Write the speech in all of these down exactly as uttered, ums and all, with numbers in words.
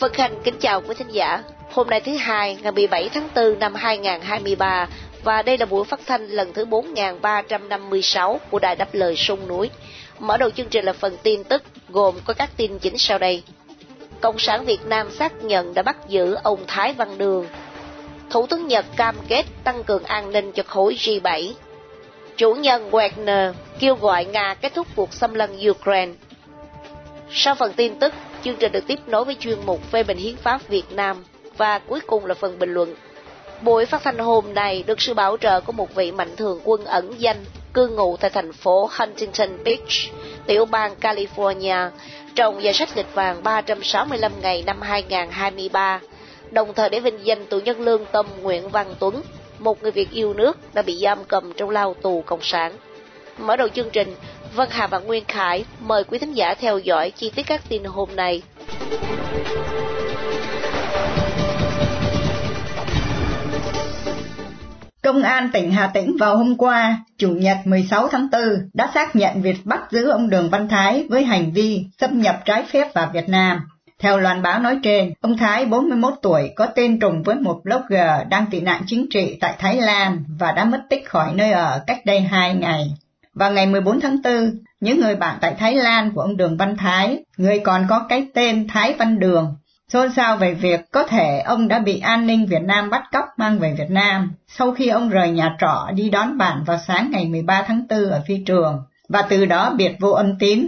Vân Khanh kính chào quý thính giả. Hôm nay thứ Hai, ngày mười bảy tháng tư năm hai nghìn không trăm hai mươi ba và đây là buổi phát thanh lần thứ bốn nghìn ba trăm năm mươi sáu của Đài Đáp Lời Sông Núi. Mở đầu chương trình là phần tin tức gồm có các tin chính sau đây. Cộng sản Việt Nam xác nhận đã bắt giữ ông Thái Văn Đường. Thủ tướng Nhật cam kết tăng cường an ninh cho khối G bảy. Chủ nhân Wagner kêu gọi Nga kết thúc cuộc xâm lăng Ukraine. Sau phần tin tức, chương trình được tiếp nối với chuyên mục phê bình hiến pháp Việt Nam và cuối cùng là phần bình luận. Buổi phát thanh hôm nay được sự bảo trợ của một vị mạnh thường quân ẩn danh cư ngụ tại thành phố Huntington Beach, tiểu bang California, trong danh sách lịch vàng ba trăm sáu mươi lăm ngày năm hai nghìn không trăm hai mươi ba, đồng thời để vinh danh tù nhân lương tâm Nguyễn Văn Tuấn, một người Việt yêu nước đã bị giam cầm trong lao tù cộng sản. Mở đầu chương trình, Vân Hà và Nguyên Khải mời quý thính giả theo dõi chi tiết các tin hôm nay. Công an tỉnh Hà Tĩnh vào hôm qua, Chủ nhật mười sáu tháng tư, đã xác nhận việc bắt giữ ông Đường Văn Thái với hành vi xâm nhập trái phép vào Việt Nam. Theo loan báo nói trên, ông Thái bốn mươi mốt tuổi có tên trùng với một blogger đang tị nạn chính trị tại Thái Lan và đã mất tích khỏi nơi ở cách đây hai ngày. Vào ngày mười bốn tháng tư, những người bạn tại Thái Lan của ông Đường Văn Thái, người còn có cái tên Thái Văn Đường, xôn xao về việc có thể ông đã bị an ninh Việt Nam bắt cóc mang về Việt Nam sau khi ông rời nhà trọ đi đón bạn vào sáng ngày mười ba tháng tư ở phi trường, và từ đó biệt vô âm tín.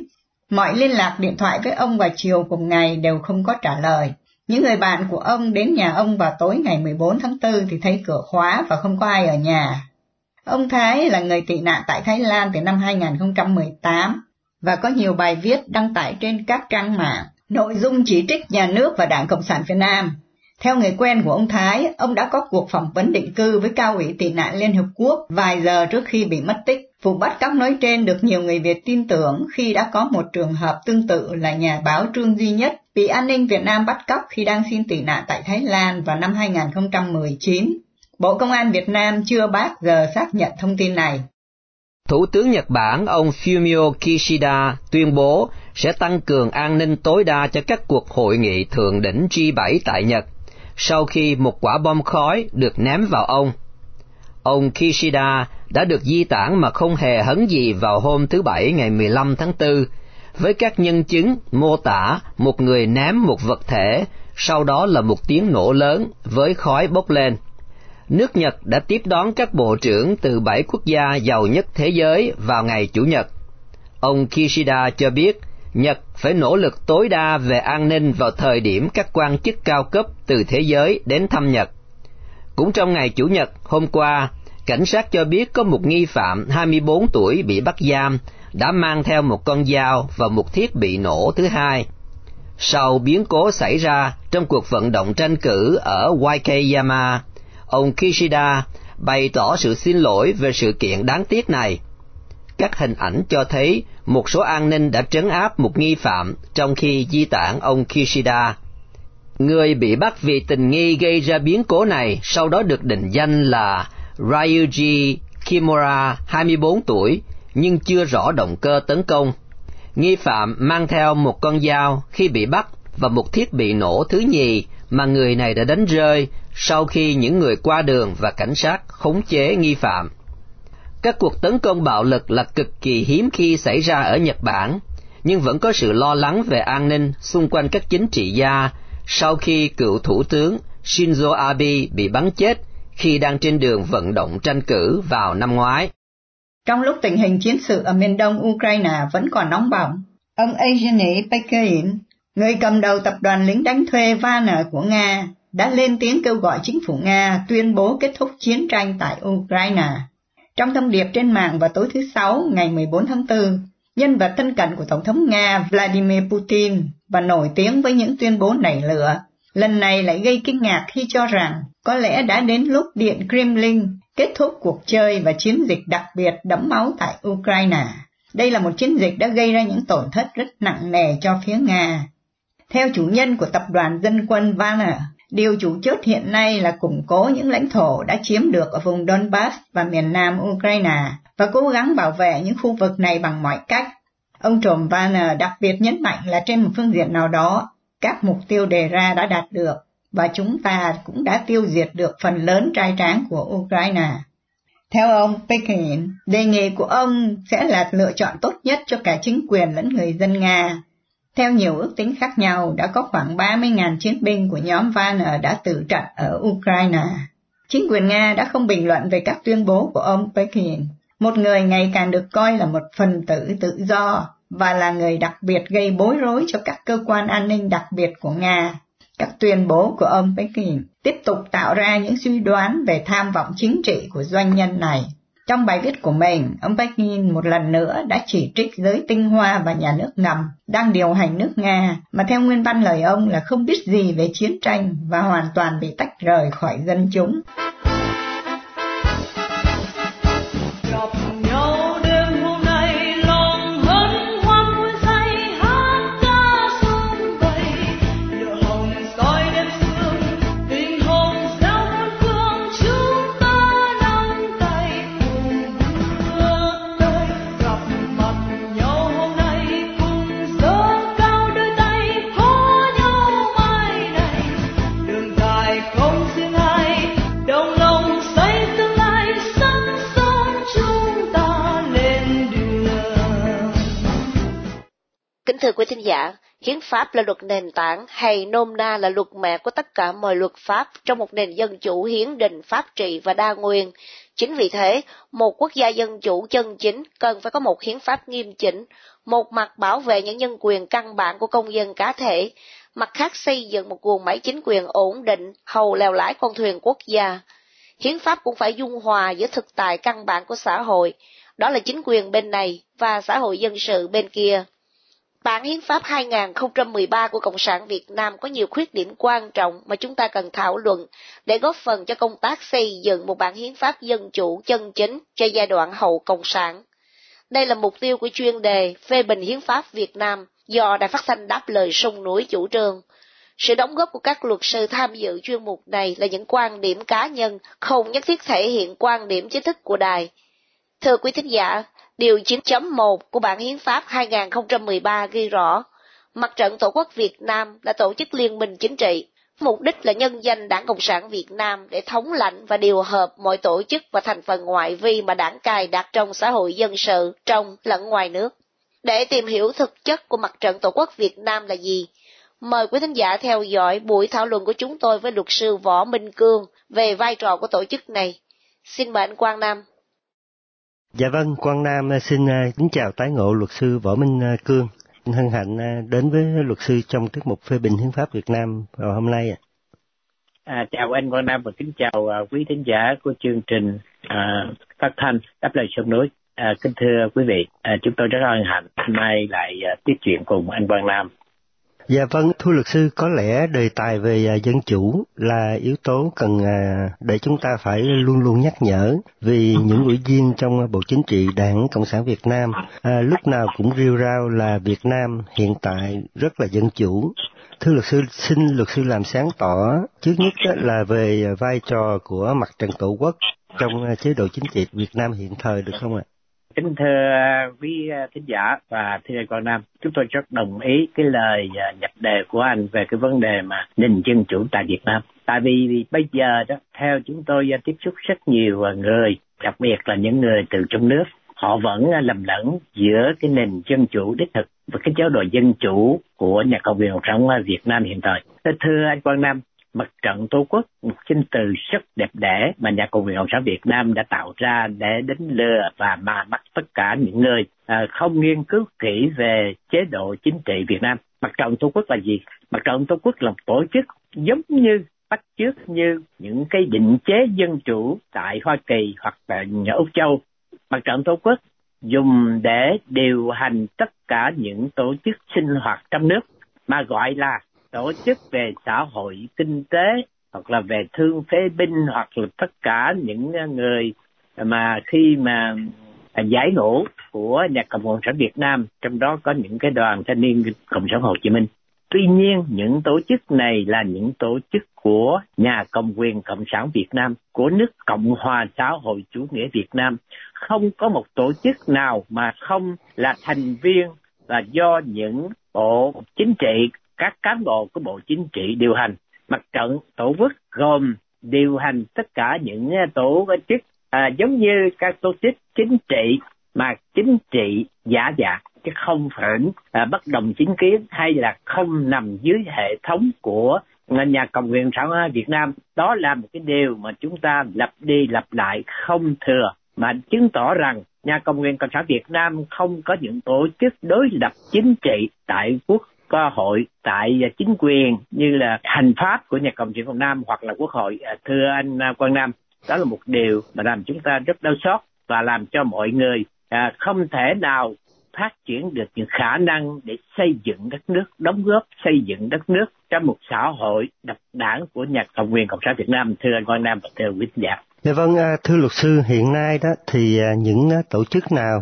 Mọi liên lạc điện thoại với ông vào chiều cùng ngày đều không có trả lời. Những người bạn của ông đến nhà ông vào tối ngày mười bốn tháng tư thì thấy cửa khóa và không có ai ở nhà. Ông Thái là người tị nạn tại Thái Lan từ năm hai nghìn không trăm mười tám và có nhiều bài viết đăng tải trên các trang mạng, nội dung chỉ trích nhà nước và Đảng Cộng sản Việt Nam. Theo người quen của ông Thái, ông đã có cuộc phỏng vấn định cư với Cao ủy tị nạn Liên Hợp Quốc vài giờ trước khi bị mất tích. Vụ bắt cóc nói trên được nhiều người Việt tin tưởng khi đã có một trường hợp tương tự là nhà báo Trương Duy Nhất bị an ninh Việt Nam bắt cóc khi đang xin tị nạn tại Thái Lan vào năm hai nghìn không trăm mười chín. Bộ Công an Việt Nam chưa bao giờ xác nhận thông tin này. Thủ tướng Nhật Bản ông Fumio Kishida tuyên bố sẽ tăng cường an ninh tối đa cho các cuộc hội nghị thượng đỉnh G bảy tại Nhật, sau khi một quả bom khói được ném vào ông. Ông Kishida đã được di tản mà không hề hấn gì vào hôm thứ Bảy ngày mười lăm tháng tư, với các nhân chứng mô tả một người ném một vật thể, sau đó là một tiếng nổ lớn với khói bốc lên. Nước Nhật đã tiếp đón các bộ trưởng từ bảy quốc gia giàu nhất thế giới vào ngày Chủ nhật. Ông Kishida cho biết Nhật phải nỗ lực tối đa về an ninh vào thời điểm các quan chức cao cấp từ thế giới đến thăm Nhật. Cũng trong ngày Chủ nhật hôm qua, cảnh sát cho biết có một nghi phạm hai mươi bốn tuổi bị bắt giam đã mang theo một con dao và một thiết bị nổ thứ hai. Sau biến cố xảy ra trong cuộc vận động tranh cử ở Wakayama, ông Kishida bày tỏ sự xin lỗi về sự kiện đáng tiếc này. Các hình ảnh cho thấy một số an ninh đã trấn áp một nghi phạm trong khi di tản ông Kishida. Người bị bắt vì tình nghi gây ra biến cố này sau đó được định danh là Ryuji Kimura, hai mươi bốn tuổi, nhưng chưa rõ động cơ tấn công. Nghi phạm mang theo một con dao khi bị bắt và một thiết bị nổ thứ nhì mà người này đã đánh rơi sau khi những người qua đường và cảnh sát khống chế nghi phạm. Các cuộc tấn công bạo lực là cực kỳ hiếm khi xảy ra ở Nhật Bản, nhưng vẫn có sự lo lắng về an ninh xung quanh các chính trị gia sau khi cựu thủ tướng Shinzo Abe bị bắn chết khi đang trên đường vận động tranh cử vào năm ngoái. Trong lúc tình hình chiến sự ở miền đông Ukraine vẫn còn nóng bỏng, ông Yevgeny Prigozhin, người cầm đầu tập đoàn lính đánh thuê Wagner của Nga, đã lên tiếng kêu gọi chính phủ Nga tuyên bố kết thúc chiến tranh tại Ukraine. Trong thông điệp trên mạng vào tối thứ Sáu, ngày mười bốn tháng tư, nhân vật thân cận của Tổng thống Nga Vladimir Putin và nổi tiếng với những tuyên bố nảy lửa, lần này lại gây kinh ngạc khi cho rằng có lẽ đã đến lúc Điện Kremlin kết thúc cuộc chơi và chiến dịch đặc biệt đẫm máu tại Ukraine. Đây là một chiến dịch đã gây ra những tổn thất rất nặng nề cho phía Nga. Theo chủ nhân của tập đoàn dân quân Wagner, điều chủ chốt hiện nay là củng cố những lãnh thổ đã chiếm được ở vùng Donbass và miền nam Ukraine và cố gắng bảo vệ những khu vực này bằng mọi cách. Ông trùm Wagner đặc biệt nhấn mạnh là trên một phương diện nào đó, các mục tiêu đề ra đã đạt được và chúng ta cũng đã tiêu diệt được phần lớn trai tráng của Ukraine. Theo ông Pekin, đề nghị của ông sẽ là lựa chọn tốt nhất cho cả chính quyền lẫn người dân Nga. Theo nhiều ước tính khác nhau, đã có khoảng ba mươi nghìn chiến binh của nhóm Wagner đã tử trận ở Ukraine. Chính quyền Nga đã không bình luận về các tuyên bố của ông Pekin, một người ngày càng được coi là một phần tử tự do và là người đặc biệt gây bối rối cho các cơ quan an ninh đặc biệt của Nga. Các tuyên bố của ông Pekin tiếp tục tạo ra những suy đoán về tham vọng chính trị của doanh nhân này. Trong bài viết của mình, ông Pekin một lần nữa đã chỉ trích giới tinh hoa và nhà nước ngầm đang điều hành nước Nga, mà theo nguyên văn lời ông là không biết gì về chiến tranh và hoàn toàn bị tách rời khỏi dân chúng. Thưa quý thính giả, hiến pháp là luật nền tảng hay nôm na là luật mẹ của tất cả mọi luật pháp trong một nền dân chủ hiến định pháp trị và đa nguyên. Chính vì thế, một quốc gia dân chủ chân chính cần phải có một hiến pháp nghiêm chỉnh, một mặt bảo vệ những nhân quyền căn bản của công dân cá thể, mặt khác xây dựng một guồng máy chính quyền ổn định, hầu lèo lái con thuyền quốc gia. Hiến pháp cũng phải dung hòa giữa thực tại căn bản của xã hội, đó là chính quyền bên này và xã hội dân sự bên kia. Bản Hiến pháp hai không một ba của Cộng sản Việt Nam có nhiều khuyết điểm quan trọng mà chúng ta cần thảo luận để góp phần cho công tác xây dựng một bản hiến pháp dân chủ chân chính cho giai đoạn hậu Cộng sản. Đây là mục tiêu của chuyên đề phê bình hiến pháp Việt Nam do Đài Phát thanh Đáp Lời Sông Núi chủ trương. Sự đóng góp của các luật sư tham dự chuyên mục này là những quan điểm cá nhân, không nhất thiết thể hiện quan điểm chính thức của Đài. Thưa quý thính giả, Điều chín chấm một của bản Hiến pháp hai không một ba ghi rõ, Mặt trận Tổ quốc Việt Nam là tổ chức liên minh chính trị, mục đích là nhân danh Đảng Cộng sản Việt Nam để thống lãnh và điều hợp mọi tổ chức và thành phần ngoại vi mà đảng cài đặt trong xã hội dân sự, trong lẫn ngoài nước. Để tìm hiểu thực chất của Mặt trận Tổ quốc Việt Nam là gì, mời quý thính giả theo dõi buổi thảo luận của chúng tôi với luật sư Võ Minh Cương về vai trò của tổ chức này. Xin mời anh Quang Nam. Dạ vâng, Quang Nam xin kính chào tái ngộ luật sư Võ Minh Cương. Hân hạnh đến với luật sư trong tiết mục phê bình hiến pháp Việt Nam vào hôm nay. À, chào anh Quang Nam và kính chào quý thính giả của chương trình à, phát thanh Đáp Lời Sông Núi. À, kính thưa quý vị, à, chúng tôi rất hân hạnh hôm nay lại à, tiếp chuyện cùng anh Quang Nam. Dạ vâng, thưa luật sư, có lẽ đề tài về dân chủ là yếu tố cần để chúng ta phải luôn luôn nhắc nhở, vì những ủy viên trong Bộ Chính trị Đảng Cộng sản Việt Nam à, lúc nào cũng rêu rao là Việt Nam hiện tại rất là dân chủ. Thưa luật sư, xin luật sư làm sáng tỏ trước nhất là về vai trò của Mặt trận Tổ quốc trong chế độ chính trị Việt Nam hiện thời được không ạ? Kính thưa quý thính giả và thưa Quang Nam, chúng tôi rất đồng ý cái lời nhập đề của anh về cái vấn đề mà nền dân chủ tại Việt Nam. Tại vì bây giờ đó, theo chúng tôi tiếp xúc rất nhiều người, đặc biệt là những người từ trong nước, họ vẫn lầm lẫn giữa cái nền dân chủ đích thực và cái chế độ dân chủ của nhà cầm quyền Cộng sản Việt Nam hiện thời. Thưa anh Quang Nam, Mặt trận Tổ quốc, một danh từ rất đẹp đẽ mà nhà cầm quyền Cộng sản Việt Nam đã tạo ra để đánh lừa và mà bắt tất cả những người à, không nghiên cứu kỹ về chế độ chính trị Việt Nam. Mặt trận Tổ quốc là gì? Mặt trận Tổ quốc là một tổ chức giống như bắt chước như những cái định chế dân chủ tại Hoa Kỳ hoặc tại Úc Châu, Mặt trận Tổ quốc dùng để điều hành tất cả những tổ chức sinh hoạt trong nước mà gọi là tổ chức về xã hội, kinh tế hoặc là về thương phế binh, hoặc là tất cả những người mà khi mà giải ngũ của nhà Cộng sản Việt Nam, trong đó có những cái đoàn thanh niên Cộng sản Hồ Chí Minh. Tuy nhiên, những tổ chức này là những tổ chức của nhà cầm quyền Cộng sản Việt Nam, của nước Cộng hòa xã hội chủ nghĩa Việt Nam. Không có một tổ chức nào mà không là thành viên là do những bộ chính trị, các cán bộ của bộ chính trị điều hành. Mặt trận Tổ quốc gồm điều hành tất cả những tổ chức à, giống như các tổ chức chính trị mà chính trị giả dạng, chứ không phải à, bất đồng chính kiến hay là không nằm dưới hệ thống của nhà cầm quyền xã hội Việt Nam. Đó là một cái điều mà chúng ta lặp đi lặp lại không thừa, mà chứng tỏ rằng nhà cầm quyền Cộng sản Việt Nam không có những tổ chức đối lập chính trị tại quốc cơ hội, tại chính quyền như là hành pháp của nhà Cộng sản Việt Nam hoặc là quốc hội. Thưa anh Quang Nam, đó là một điều mà làm chúng ta rất đau xót và làm cho mọi người không thể nào phát triển được những khả năng để xây dựng đất nước, đóng góp xây dựng đất nước trong một xã hội độc đảng của nhà cầm quyền Cộng sản Việt Nam. Thưa anh Quang Nam và thưa quý khán giả. Dạ vâng, thưa luật sư, hiện nay đó thì những tổ chức nào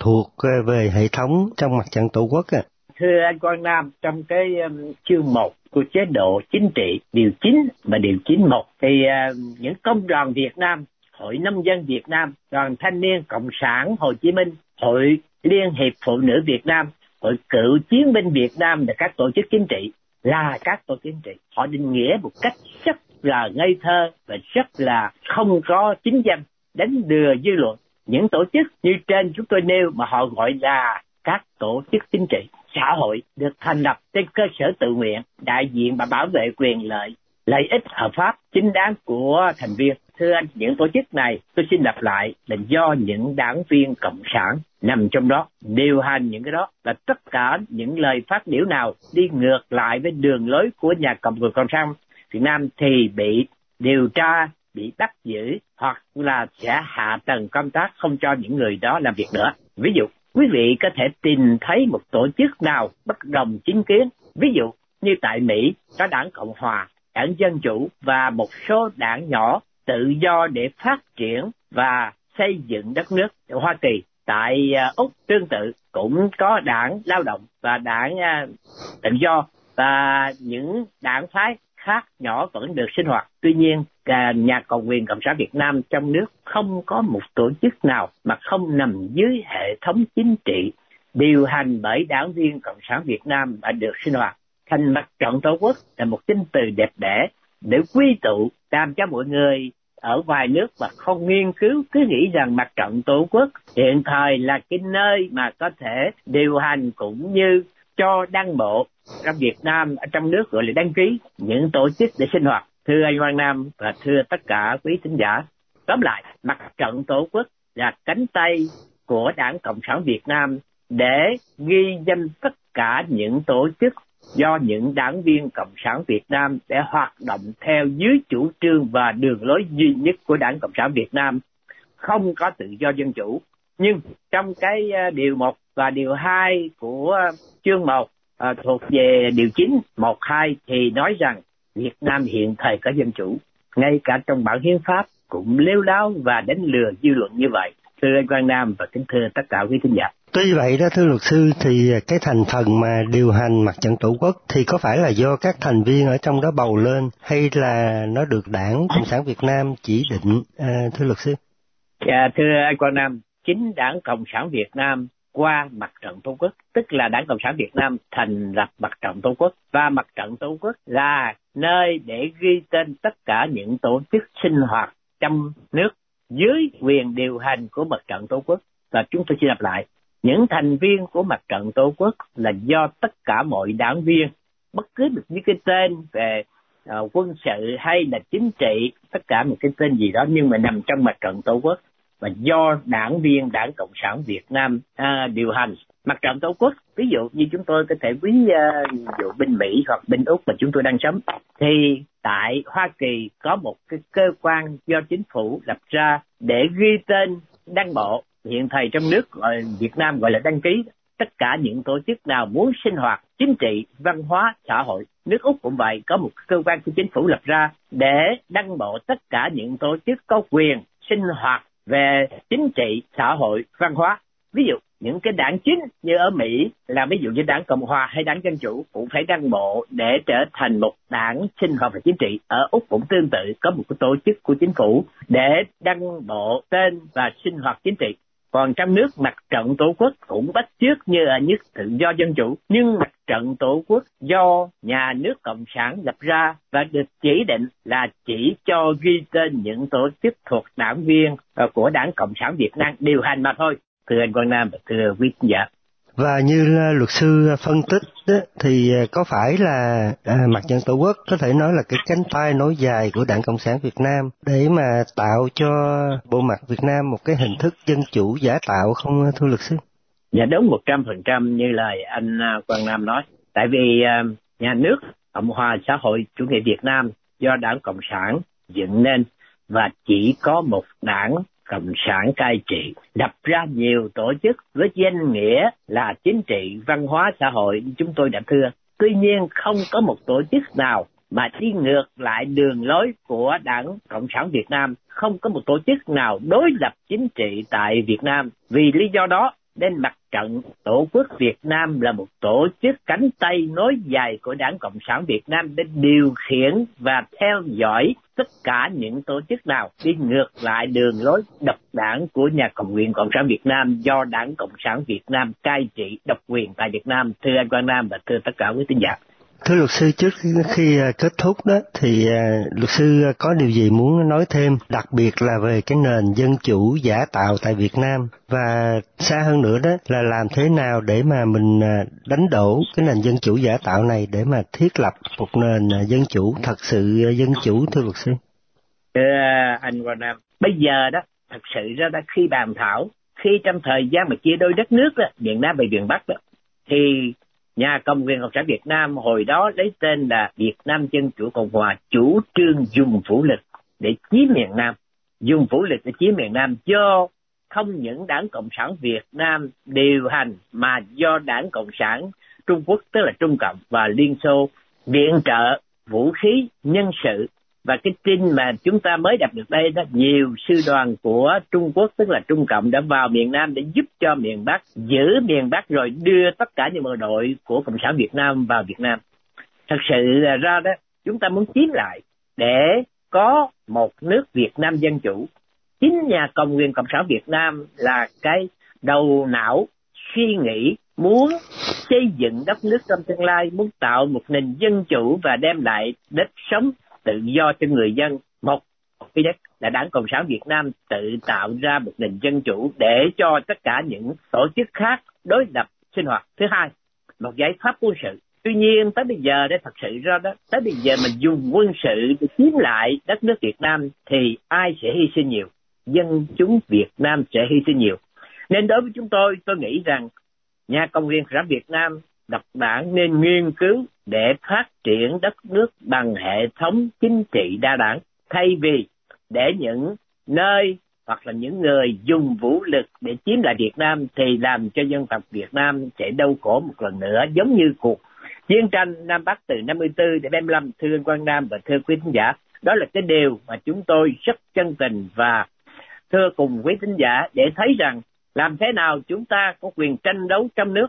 thuộc về hệ thống trong mặt trận Tổ quốc ạ? Thưa anh Quang Nam, trong cái um, chương một của chế độ chính trị, điều chín và điều chín một thì uh, những công đoàn Việt Nam, Hội Nông dân Việt Nam, Đoàn Thanh niên Cộng sản Hồ Chí Minh, Hội Liên hiệp Phụ nữ Việt Nam, Hội Cựu chiến binh Việt Nam và các tổ chức chính trị là các tổ chức chính trị. Họ định nghĩa một cách rất là ngây thơ và rất là không có chính danh, đánh lừa dư luận. Những tổ chức như trên chúng tôi nêu mà họ gọi là các tổ chức chính trị xã hội được thành lập trên cơ sở tự nguyện, đại diện và bảo vệ quyền lợi, lợi ích hợp pháp chính đáng của thành viên. Thưa anh, những tổ chức này, tôi xin lặp lại, là do những đảng viên Cộng sản nằm trong đó điều hành những cái đó, và tất cả những lời phát biểu nào đi ngược lại với đường lối của nhà cầm quyền Cộng sản Việt Nam thì bị điều tra, bị bắt giữ hoặc là sẽ hạ tầng công tác, không cho những người đó làm việc nữa. Ví dụ, quý vị có thể tìm thấy một tổ chức nào bất đồng chính kiến, ví dụ như tại Mỹ có đảng Cộng hòa, đảng Dân chủ và một số đảng nhỏ tự do để phát triển và xây dựng đất nước. Hoa Kỳ, tại Úc tương tự cũng có đảng lao động và đảng tự do, và những đảng phái khác nhỏ vẫn được sinh hoạt. Tuy nhiên, nhà cầm quyền Cộng sản Việt Nam trong nước không có một tổ chức nào mà không nằm dưới hệ thống chính trị điều hành bởi đảng viên Cộng sản Việt Nam đã được sinh hoạt. Thành mặt trận Tổ quốc là một danh từ đẹp đẽ để quy tụ, làm cho mọi người ở ngoài nước mà không nghiên cứu cứ nghĩ rằng mặt trận Tổ quốc hiện thời là cái nơi mà có thể điều hành cũng như cho đăng bộ trong Việt Nam ở trong nước gọi là đăng ký những tổ chức để sinh hoạt. Thưa anh Quang Nam và thưa tất cả quý thính giả, tóm lại, mặt trận Tổ quốc là cánh tay của đảng Cộng sản Việt Nam để ghi danh tất cả những tổ chức do những đảng viên Cộng sản Việt Nam để hoạt động theo dưới chủ trương và đường lối duy nhất của đảng Cộng sản Việt Nam, không có tự do dân chủ. Nhưng trong cái điều một và điều hai của chương một à, thuộc về điều chín, một, hai thì nói rằng Việt Nam hiện thời có dân chủ, ngay cả trong bản hiến pháp cũng lêu láo và đánh lừa dư luận như vậy. Thưa anh Quang Nam và kính thưa tất cả quý khán giả. Tuy vậy đó thưa luật sư, thì cái thành phần mà điều hành mặt trận Tổ quốc thì có phải là do các thành viên ở trong đó bầu lên hay là nó được đảng Cộng sản Việt Nam chỉ định à, thưa luật sư? À, thưa anh Quang Nam, chính đảng Cộng sản Việt Nam qua mặt trận Tổ quốc, tức là đảng Cộng sản Việt Nam thành lập mặt trận Tổ quốc, và mặt trận Tổ quốc là nơi để ghi tên tất cả những tổ chức sinh hoạt trong nước dưới quyền điều hành của mặt trận Tổ quốc. Và chúng tôi xin lặp lại, những thành viên của mặt trận Tổ quốc là do tất cả mọi đảng viên, bất cứ được những cái tên về uh, quân sự hay là chính trị, tất cả một cái tên gì đó nhưng mà nằm trong mặt trận Tổ quốc, và do đảng viên đảng Cộng sản Việt Nam à, điều hành. Mặt trận Tổ quốc, ví dụ như chúng tôi có thể ví uh, dụ bên Mỹ hoặc bên Úc mà chúng tôi đang sống, thì tại Hoa Kỳ có một cái cơ quan do chính phủ lập ra để ghi tên đảng bộ hiện thời trong nước Việt Nam gọi là đăng ký, tất cả những tổ chức nào muốn sinh hoạt chính trị, văn hóa, xã hội. Nước Úc cũng vậy, có một cơ quan của chính phủ lập ra để đăng bộ tất cả những tổ chức có quyền sinh hoạt về chính trị, xã hội, văn hóa. Ví dụ, những cái đảng chính như ở Mỹ là ví dụ như đảng Cộng Hòa hay đảng Dân Chủ cũng phải đăng bộ để trở thành một đảng sinh hoạt về chính trị. Ở Úc cũng tương tự, có một cái tổ chức của chính phủ để đăng bộ tên và sinh hoạt chính trị. Còn trong nước mặt trận tổ quốc cũng bắt chước như là nhất tự do dân chủ, nhưng mặt trận tổ quốc do nhà nước Cộng sản lập ra và được chỉ định là chỉ cho ghi tên những tổ chức thuộc đảng viên của đảng Cộng sản Việt Nam điều hành mà thôi. Thưa anh Quang Nam, thưa quý khán giả. Và như luật sư phân tích thì có phải là mặt trận tổ quốc có thể nói là cái cánh tay nối dài của Đảng Cộng sản Việt Nam để mà tạo cho bộ mặt Việt Nam một cái hình thức dân chủ giả tạo không, thưa luật sư? Dạ đúng một trăm phần trăm như lời anh Quang Nam nói. Tại vì nhà nước Cộng hòa xã hội chủ nghĩa Việt Nam do Đảng Cộng sản dựng nên và chỉ có một đảng Cộng sản cai trị, lập ra nhiều tổ chức với danh nghĩa là chính trị, văn hóa, xã hội như chúng tôi đã thưa. Tuy nhiên không có một tổ chức nào mà đi ngược lại đường lối của Đảng Cộng sản Việt Nam, không có một tổ chức nào đối lập chính trị tại Việt Nam. Vì lý do đó nên mặt trận Tổ quốc Việt Nam là một tổ chức cánh tay nối dài của Đảng Cộng sản Việt Nam để điều khiển và theo dõi tất cả những tổ chức nào đi ngược lại đường lối độc đảng của nhà cầm quyền Cộng sản Việt Nam do Đảng Cộng sản Việt Nam cai trị độc quyền tại Việt Nam. Thưa anh Quang Nam và thưa tất cả quý khán giả. Thưa luật sư, trước khi kết thúc đó thì luật sư có điều gì muốn nói thêm, đặc biệt là về cái nền dân chủ giả tạo tại Việt Nam và xa hơn nữa đó là làm thế nào để mà mình đánh đổ cái nền dân chủ giả tạo này để mà thiết lập một nền dân chủ thật sự dân chủ, thưa luật sư? Thưa anh Quang Nam, bây giờ đó thật sự ra đã khi bàn thảo, khi trong thời gian mà chia đôi đất nước đó, miền Nam và miền Bắc đó, thì nhà cầm quyền Cộng sản Việt Nam hồi đó lấy tên là Việt Nam Dân Chủ Cộng Hòa chủ trương dùng vũ lực để chiếm miền Nam. Dùng vũ lực để chiếm miền Nam do không những Đảng Cộng sản Việt Nam điều hành mà do Đảng Cộng sản Trung Quốc, tức là Trung Cộng và Liên Xô viện trợ vũ khí, nhân sự. Và cái tin mà chúng ta mới đọc được đây đó, nhiều sư đoàn của Trung Quốc, tức là Trung Cộng đã vào miền Nam để giúp cho miền Bắc, giữ miền Bắc rồi đưa tất cả những bộ đội của Cộng sản Việt Nam vào Việt Nam. Thật sự ra đó, chúng ta muốn chiếm lại để có một nước Việt Nam dân chủ. Chính nhà cầm quyền Cộng sản Việt Nam là cái đầu não suy nghĩ muốn xây dựng đất nước trong tương lai, muốn tạo một nền dân chủ và đem lại đất sống tự do cho người dân. Một cái đất là Đảng Cộng sản Việt Nam tự tạo ra một nền dân chủ để cho tất cả những tổ chức khác đối lập sinh hoạt. Thứ hai, một giải pháp quân sự. Tuy nhiên tới bây giờ, để thật sự ra đó, tới bây giờ mình dùng quân sự để chiếm lại đất nước Việt Nam thì ai sẽ hy sinh nhiều? Dân chúng Việt Nam sẽ hy sinh nhiều. Nên đối với chúng tôi, tôi nghĩ rằng nhà cầm quyền Cộng sản Việt Nam độc đảng nên nghiên cứu để phát triển đất nước bằng hệ thống chính trị đa đảng, thay vì để những nơi hoặc là những người dùng vũ lực để chiếm lại Việt Nam thì làm cho dân tộc Việt Nam sẽ đau khổ một lần nữa, giống như cuộc chiến tranh Nam Bắc từ năm mươi tư đến năm mươi lăm. Thưa anh Quang Nam và thưa quý khán giả, đó là cái điều mà chúng tôi rất chân tình và thưa cùng quý khán giả để thấy rằng làm thế nào chúng ta có quyền tranh đấu trong nước.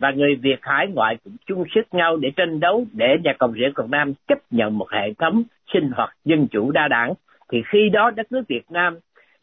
Và người Việt hải ngoại cũng chung sức nhau để tranh đấu để nhà Cộng sản Việt Nam chấp nhận một hệ thống sinh hoạt dân chủ đa đảng. Thì khi đó đất nước Việt Nam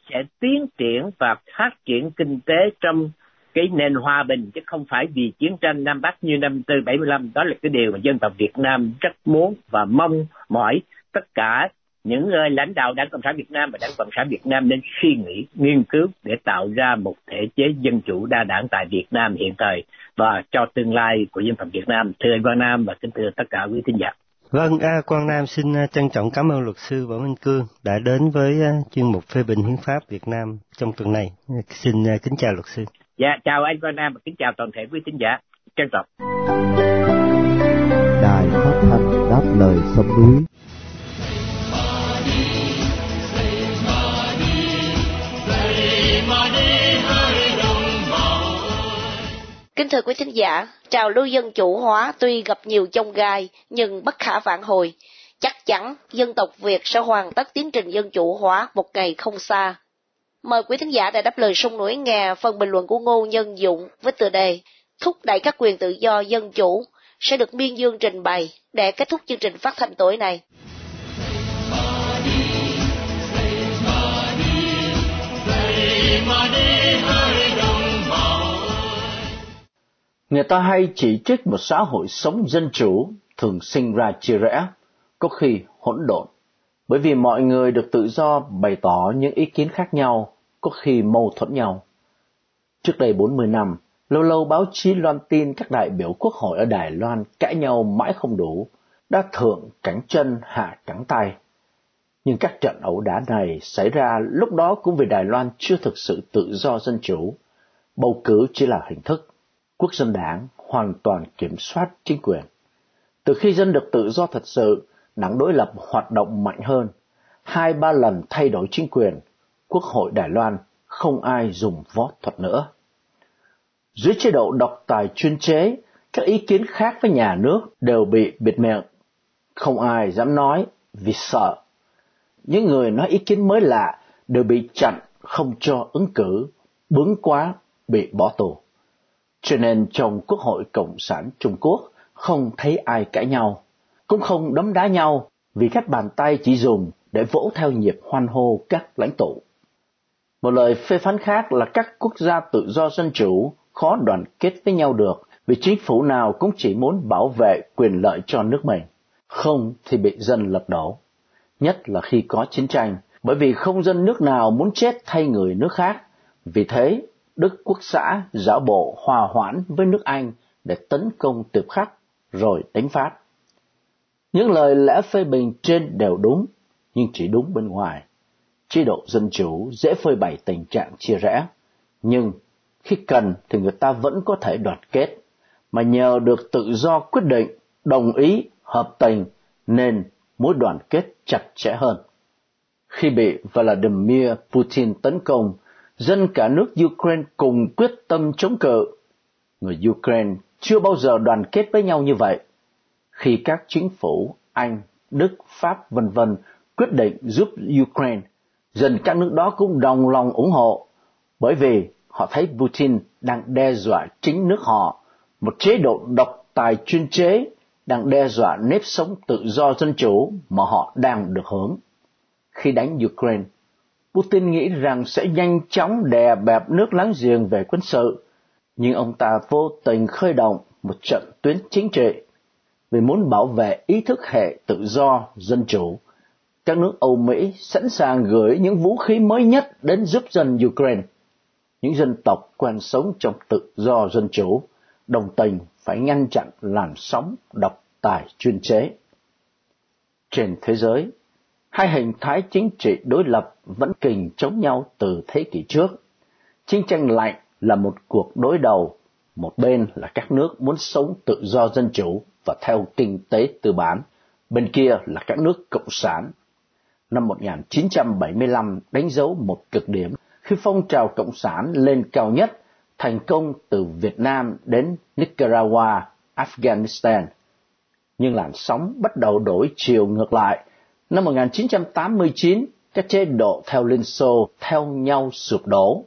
sẽ tiến triển và phát triển kinh tế trong cái nền hòa bình, chứ không phải vì chiến tranh Nam Bắc như năm mươi tư bảy mươi lăm. Đó là cái điều mà dân tộc Việt Nam rất muốn và mong mỏi tất cả những người lãnh đạo Đảng Cộng sản Việt Nam và Đảng Cộng sản Việt Nam nên suy nghĩ, nghiên cứu để tạo ra một thể chế dân chủ đa đảng tại Việt Nam hiện thời và cho tương lai của dân tộc Việt Nam. Thưa anh Quang Nam và kính thưa tất cả quý khán giả. Vâng, à, Quang Nam xin trân trọng cảm ơn luật sư Võ Minh Cương đã đến với chuyên mục phê bình hiến pháp Việt Nam trong tuần này. Xin kính chào luật sư. Dạ, chào anh Quang Nam và kính chào toàn thể quý khán giả. Trân trọng. Đài Phát thanh Đáp Lời Sông Núi. Kính thưa quý khán giả, trào lưu dân chủ hóa tuy gặp nhiều chông gai nhưng bất khả vãn hồi. Chắc chắn dân tộc Việt sẽ hoàn tất tiến trình dân chủ hóa một ngày không xa. Mời quý khán giả Đài Đáp Lời Sông Núi nghe phần bình luận của Ngô Nhân Dũng với tựa đề Thúc đẩy các quyền tự do dân chủ sẽ được Miên Dương trình bày để kết thúc chương trình phát thanh tối nay. Người ta hay chỉ trích một xã hội sống dân chủ thường sinh ra chia rẽ, có khi hỗn độn, bởi vì mọi người được tự do bày tỏ những ý kiến khác nhau, có khi mâu thuẫn nhau. Trước đây bốn mươi năm, lâu lâu báo chí loan tin các đại biểu quốc hội ở Đài Loan cãi nhau mãi không đủ, đã thượng cẳng chân hạ cẳng tay. Nhưng các trận ẩu đả này xảy ra lúc đó cũng vì Đài Loan chưa thực sự tự do dân chủ, bầu cử chỉ là hình thức. Quốc dân đảng hoàn toàn kiểm soát chính quyền. Từ khi dân được tự do thật sự, đảng đối lập hoạt động mạnh hơn. Hai ba lần thay đổi chính quyền, Quốc hội Đài Loan không ai dùng võ thuật nữa. Dưới chế độ độc tài chuyên chế, các ý kiến khác với nhà nước đều bị bịt miệng. Không ai dám nói vì sợ. Những người nói ý kiến mới lạ đều bị chặn không cho ứng cử, bướng quá bị bỏ tù. Cho nên trong Quốc hội Cộng sản Trung Quốc không thấy ai cãi nhau, cũng không đấm đá nhau vì các bàn tay chỉ dùng để vỗ theo nhịp hoan hô các lãnh tụ. Một lời phê phán khác là các quốc gia tự do dân chủ khó đoàn kết với nhau được vì chính phủ nào cũng chỉ muốn bảo vệ quyền lợi cho nước mình, không thì bị dân lật đổ. Nhất là khi có chiến tranh, bởi vì không dân nước nào muốn chết thay người nước khác, vì thế Đức Quốc xã giả bộ hòa hoãn với nước Anh để tấn công Tiệp Khắc rồi đánh Pháp. Những lời lẽ phê bình trên đều đúng, nhưng chỉ đúng bên ngoài. Chế độ dân chủ dễ phơi bày tình trạng chia rẽ, nhưng khi cần thì người ta vẫn có thể đoàn kết, mà nhờ được tự do quyết định, đồng ý, hợp tình nên mối đoàn kết chặt chẽ hơn. Khi bị Vladimir Putin tấn công, dân cả nước Ukraine cùng quyết tâm chống cự. Người Ukraine chưa bao giờ đoàn kết với nhau như vậy. Khi các chính phủ Anh, Đức, Pháp vân vân quyết định giúp Ukraine, dân các nước đó cũng đồng lòng ủng hộ, bởi vì họ thấy Putin đang đe dọa chính nước họ, một chế độ độc tài chuyên chế đang đe dọa nếp sống tự do dân chủ mà họ đang được hưởng. Khi đánh Ukraine, Putin nghĩ rằng sẽ nhanh chóng đè bẹp nước láng giềng về quân sự, nhưng ông ta vô tình khơi động một trận tuyến chính trị. Vì muốn bảo vệ ý thức hệ tự do, dân chủ, các nước Âu Mỹ sẵn sàng gửi những vũ khí mới nhất đến giúp dân Ukraine. Những dân tộc quen sống trong tự do dân chủ, đồng tình phải ngăn chặn làn sóng độc tài chuyên chế. Trên thế giới, hai hình thái chính trị đối lập vẫn kình chống nhau từ thế kỷ trước. Chiến tranh lạnh là một cuộc đối đầu, một bên là các nước muốn sống tự do dân chủ và theo kinh tế tư bản, bên kia là các nước cộng sản. Năm một nghìn chín trăm bảy mươi lăm đánh dấu một cực điểm khi phong trào cộng sản lên cao nhất, thành công từ Việt Nam đến Nicaragua, Afghanistan. Nhưng làn sóng bắt đầu đổi chiều ngược lại. Năm một nghìn chín trăm tám mươi chín, các chế độ theo Liên Xô theo nhau sụp đổ.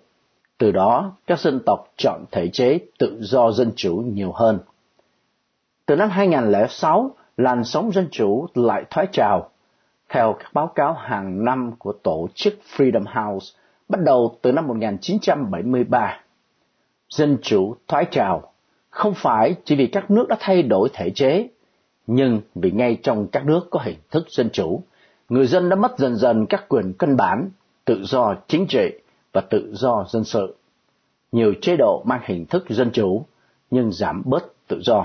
Từ đó, các dân tộc chọn thể chế tự do dân chủ nhiều hơn. Từ năm hai nghìn không trăm lẻ sáu, làn sóng dân chủ lại thoái trào. Theo các báo cáo hàng năm của tổ chức Freedom House, bắt đầu từ năm một nghìn chín trăm bảy mươi ba, dân chủ thoái trào không phải chỉ vì các nước đã thay đổi thể chế, nhưng vì ngay trong các nước có hình thức dân chủ, người dân đã mất dần dần các quyền căn bản, tự do chính trị và tự do dân sự. Nhiều chế độ mang hình thức dân chủ, nhưng giảm bớt tự do.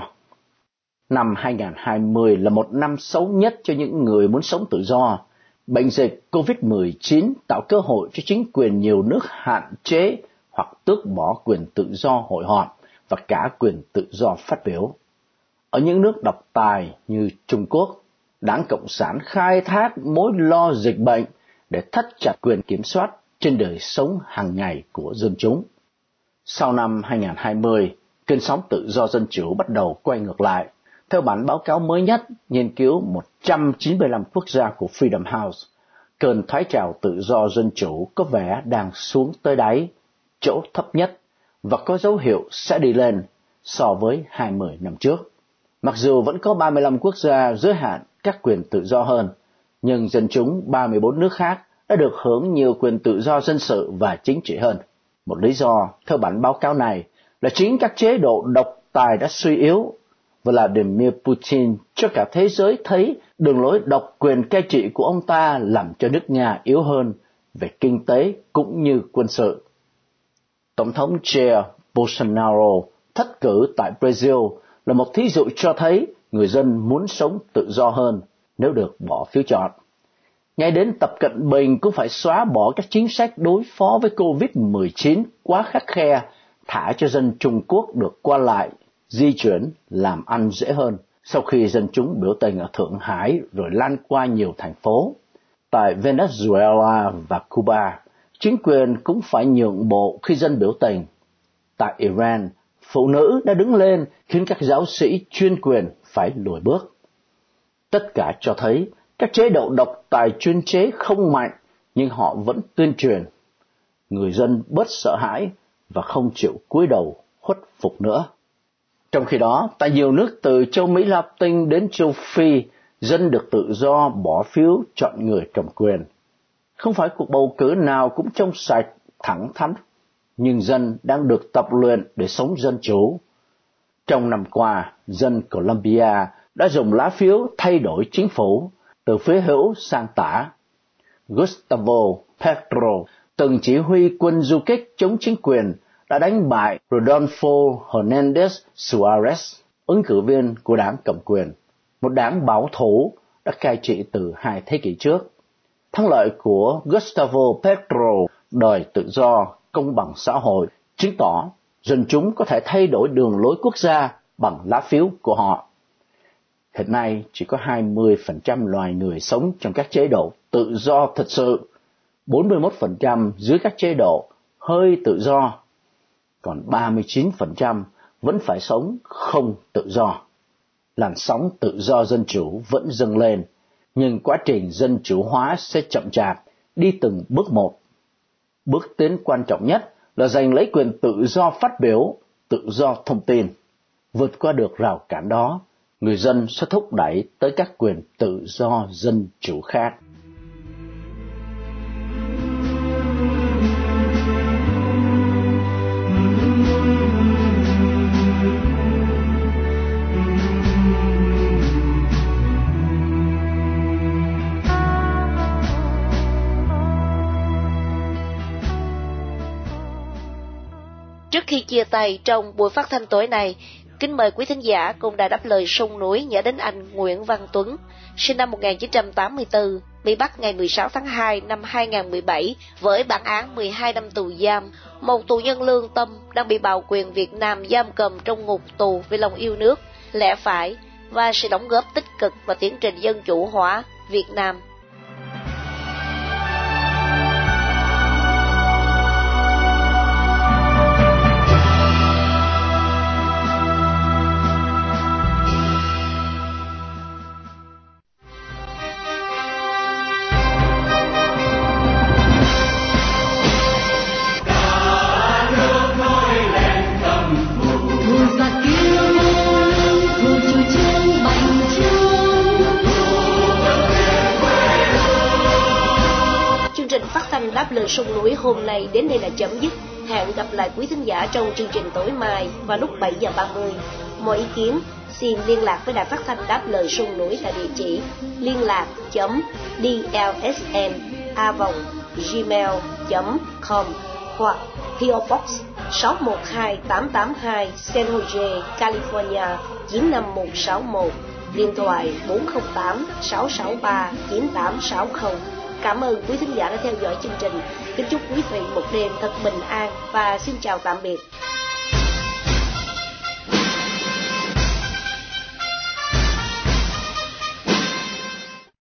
Năm hai nghìn không trăm hai mươi là một năm xấu nhất cho những người muốn sống tự do. Bệnh dịch cô vít mười chín tạo cơ hội cho chính quyền nhiều nước hạn chế hoặc tước bỏ quyền tự do hội họp và cả quyền tự do phát biểu. Ở những nước độc tài như Trung Quốc, Đảng Cộng sản khai thác mối lo dịch bệnh để thắt chặt quyền kiểm soát trên đời sống hàng ngày của dân chúng. Sau năm hai nghìn không trăm hai mươi, cơn sóng tự do dân chủ bắt đầu quay ngược lại. Theo bản báo cáo mới nhất nghiên cứu một trăm chín mươi lăm quốc gia của Freedom House, cơn thoái trào tự do dân chủ có vẻ đang xuống tới đáy, chỗ thấp nhất, và có dấu hiệu sẽ đi lên so với hai mươi năm trước. Mặc dù vẫn có ba mươi lăm quốc gia giới hạn các quyền tự do hơn, nhưng dân chúng ba mươi bốn nước khác đã được hưởng nhiều quyền tự do dân sự và chính trị hơn. Một lý do, theo bản báo cáo này, là chính các chế độ độc tài đã suy yếu. Vladimir Putin cho cả thế giới thấy đường lối độc quyền cai trị của ông ta làm cho nước Nga yếu hơn về kinh tế cũng như quân sự. Tổng thống Jair Bolsonaro thất cử tại Brazil là một thí dụ cho thấy người dân muốn sống tự do hơn nếu được bỏ phiếu chọn. Ngay đến Tập Cận Bình cũng phải xóa bỏ các chính sách đối phó với cô vít mười chín quá khắt khe, thả cho dân Trung Quốc được qua lại, di chuyển, làm ăn dễ hơn sau khi dân chúng biểu tình ở Thượng Hải rồi lan qua nhiều thành phố. Tại Venezuela và Cuba, chính quyền cũng phải nhượng bộ khi dân biểu tình. Tại Iran, phụ nữ đã đứng lên khiến các giáo sĩ chuyên quyền phải lùi bước. Tất cả cho thấy các chế độ độc tài chuyên chế không mạnh nhưng họ vẫn tuyên truyền. Người dân bớt sợ hãi và không chịu cúi đầu khuất phục nữa. Trong khi đó, tại nhiều nước từ châu Mỹ Latin đến châu Phi, dân được tự do bỏ phiếu chọn người cầm quyền. Không phải cuộc bầu cử nào cũng trong sạch, thẳng thắn, nhưng dân đang được tập luyện để sống dân chủ. Trong năm qua, dân Colombia đã dùng lá phiếu thay đổi chính phủ, từ phía hữu sang tả. Gustavo Petro, từng chỉ huy quân du kích chống chính quyền, đã đánh bại Rodolfo Hernandez Suarez, ứng cử viên của đảng cầm quyền, một đảng bảo thủ đã cai trị từ hai thế kỷ trước. Thắng lợi của Gustavo Petro đòi tự do, công bằng xã hội, chứng tỏ dân chúng có thể thay đổi đường lối quốc gia bằng lá phiếu của họ. Hiện nay chỉ có hai mươi phần trăm loài người sống trong các chế độ tự do thật sự, bốn mươi mốt phần trăm dưới các chế độ hơi tự do, còn ba mươi chín phần trăm vẫn phải sống không tự do. Làn sóng tự do dân chủ vẫn dâng lên, nhưng quá trình dân chủ hóa sẽ chậm chạp, đi từng bước một. Bước tiến quan trọng nhất là giành lấy quyền tự do phát biểu, tự do thông tin. Vượt qua được rào cản đó, người dân sẽ thúc đẩy tới các quyền tự do dân chủ khác. Trước khi chia tay trong buổi phát thanh tối nay, kính mời quý thính giả cùng Đài Đáp Lời Sông Núi nhớ đến anh Nguyễn Văn Tuấn, sinh năm một nghìn chín trăm tám mươi tư, bị bắt ngày mười sáu tháng hai năm hai nghìn không trăm mười bảy với bản án mười hai năm tù giam. Một tù nhân lương tâm đang bị bạo quyền Việt Nam giam cầm trong ngục tù vì lòng yêu nước, lẽ phải và sự đóng góp tích cực vào tiến trình dân chủ hóa Việt Nam. Đáp Lời Sông Núi hôm nay đến đây là chấm dứt. Hẹn gặp lại quý thính giả trong chương trình tối mai vào lúc bảy giờ ba mươi. Mọi ý kiến xin liên lạc với Đài Phát thanh Đáp Lời Sông Núi tại địa chỉ liên lạc d l s n a vòng gmail chấm com hoặc pê ô Box sáu một hai tám tám hai San Jose, California chín năm một sáu một, điện thoại bốn không tám sáu sáu ba chín tám sáu không. Cảm ơn quý thính giả đã theo dõi chương trình. Kính chúc quý vị một đêm thật bình an và xin chào tạm biệt.